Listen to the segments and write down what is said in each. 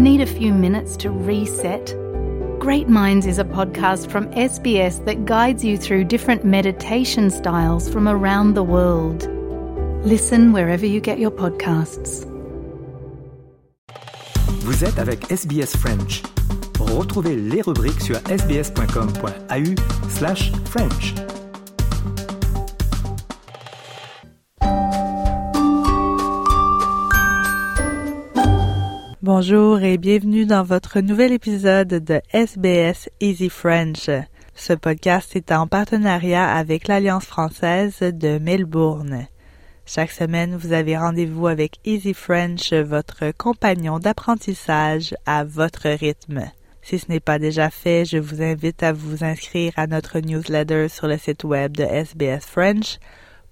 Need a few minutes to reset? Great Minds is a podcast from SBS that guides you through different meditation styles from around the world. Listen wherever you get your podcasts. Vous êtes avec SBS French. Retrouvez les rubriques sur sbs.com.au/French. Bonjour et bienvenue dans votre nouvel épisode de SBS Easy French. Ce podcast est en partenariat avec l'Alliance française de Melbourne. Chaque semaine, vous avez rendez-vous avec Easy French, votre compagnon d'apprentissage à votre rythme. Si ce n'est pas déjà fait, je vous invite à vous inscrire à notre newsletter sur le site web de SBS French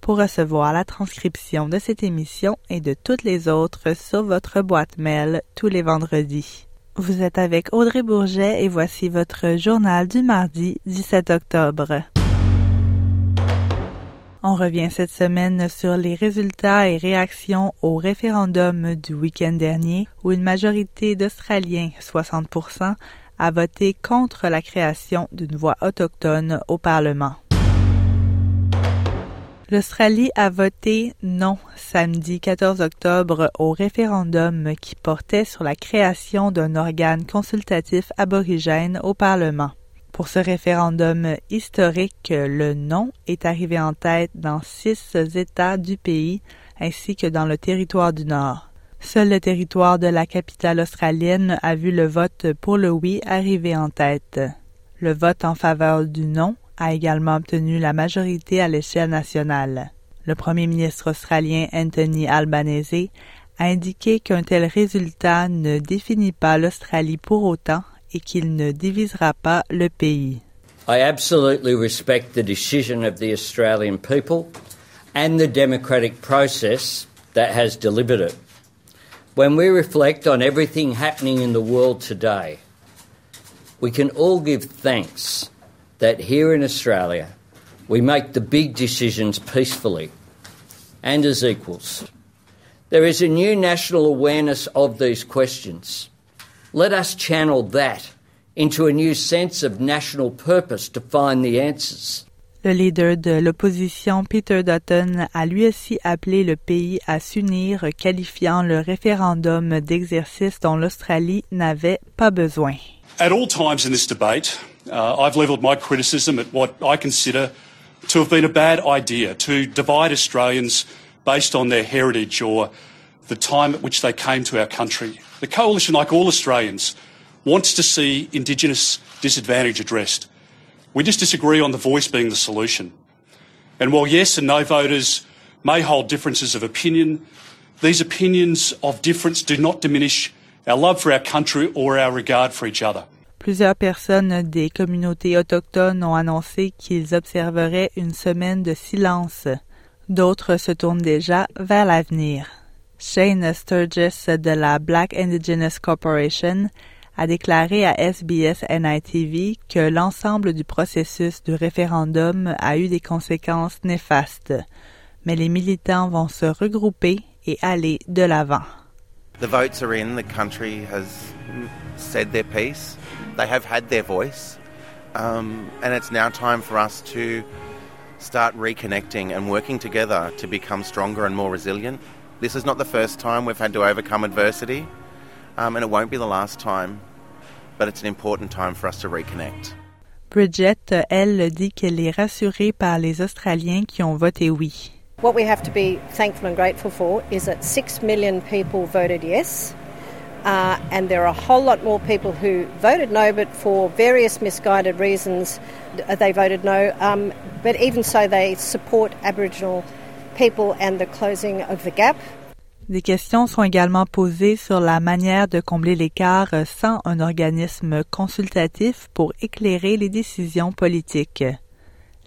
pour recevoir la transcription de cette émission et de toutes les autres sur votre boîte mail tous les vendredis. Vous êtes avec Audrey Bourget et voici votre journal du mardi 17 octobre. On revient cette semaine sur les résultats et réactions au référendum du week-end dernier où une majorité d'Australiens, 60%, a voté contre la création d'une voix autochtone au Parlement. L'Australie a voté non samedi 14 octobre au référendum qui portait sur la création d'un organe consultatif aborigène au Parlement. Pour ce référendum historique, le non est arrivé en tête dans 6 États du pays ainsi que dans le territoire du Nord. Seul le territoire de la capitale australienne a vu le vote pour le oui arriver en tête. Le vote en faveur du non a également obtenu la majorité à l'échelle nationale. Le premier ministre australien Anthony Albanese a indiqué qu'un tel résultat ne définit pas l'Australie pour autant et qu'il ne divisera pas le pays. I absolutely respect the decision of the Australian people and the democratic process that has delivered it. When we reflect on everything happening in the world today, we can all give thanks that here in Australia, we make the big decisions peacefully and as equals. There is a new national awareness of these questions. Let us channel that into a new sense of national purpose to find the answers. Le leader de l'opposition, Peter Dutton, a lui aussi appelé le pays à s'unir, qualifiant le référendum d'exercice dont l'Australie n'avait pas besoin. At all times in this debate, I've levelled my criticism at what I consider to have been a bad idea, to divide Australians based on their heritage or the time at which they came to our country. The Coalition, like all Australians, wants to see Indigenous disadvantage addressed. We just disagree on the voice being the solution. And while yes and no voters may hold differences of opinion, these opinions of difference do not diminish our love for our country or our regard for each other. Plusieurs personnes des communautés autochtones ont annoncé qu'ils observeraient une semaine de silence. D'autres se tournent déjà vers l'avenir. Shane Sturgis de la Black Indigenous Corporation a déclaré à SBS NITV que l'ensemble du processus du référendum a eu des conséquences néfastes, mais les militants vont se regrouper et aller de l'avant. The votes are in, the country has said their piece. They have had their voice, and it's now time for us to start reconnecting and working together to become stronger and more resilient. This is not the first time we've had to overcome adversity, and it won't be the last time, but it's an important time for us to reconnect. Bridget, elle, dit qu'elle est rassurée par les Australiens qui ont voté oui. What we have to be thankful and grateful for is that 6 million people voted yes. And there are a whole lot more people who voted no, but for various misguided reasons they voted no. But even so, they support Aboriginal people and the closing of the gap. Des questions sont également posées sur la manière de combler l'écart sans un organisme consultatif pour éclairer les décisions politiques.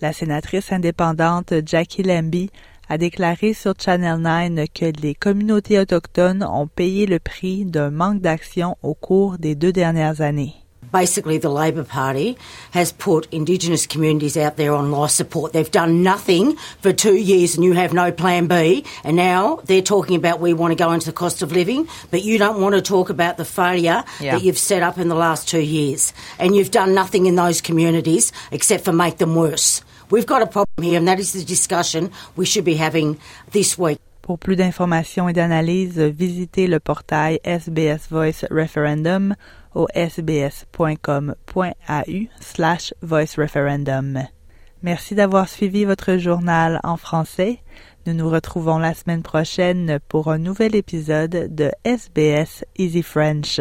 La sénatrice indépendante Jackie Lambie a déclaré sur Channel 9 que les communautés autochtones ont payé le prix d'un manque d'action au cours des 2 dernières années. Basically, the Labor Party has put Indigenous communities out there on life support. They've done nothing for 2 years and you have no plan B. And now they're talking about we want to go into the cost of living, but you don't want to talk about the failure that you've set up in the last 2 years. And you've done nothing in those communities except for make them worse. We've got a problem here, and that is the discussion we should be having this week. Pour plus d'informations et d'analyses, visitez le portail SBS Voice Referendum au sbs.com.au/voice-referendum. Merci d'avoir suivi votre journal en français. Nous nous retrouvons la semaine prochaine pour un nouvel épisode de SBS Easy French.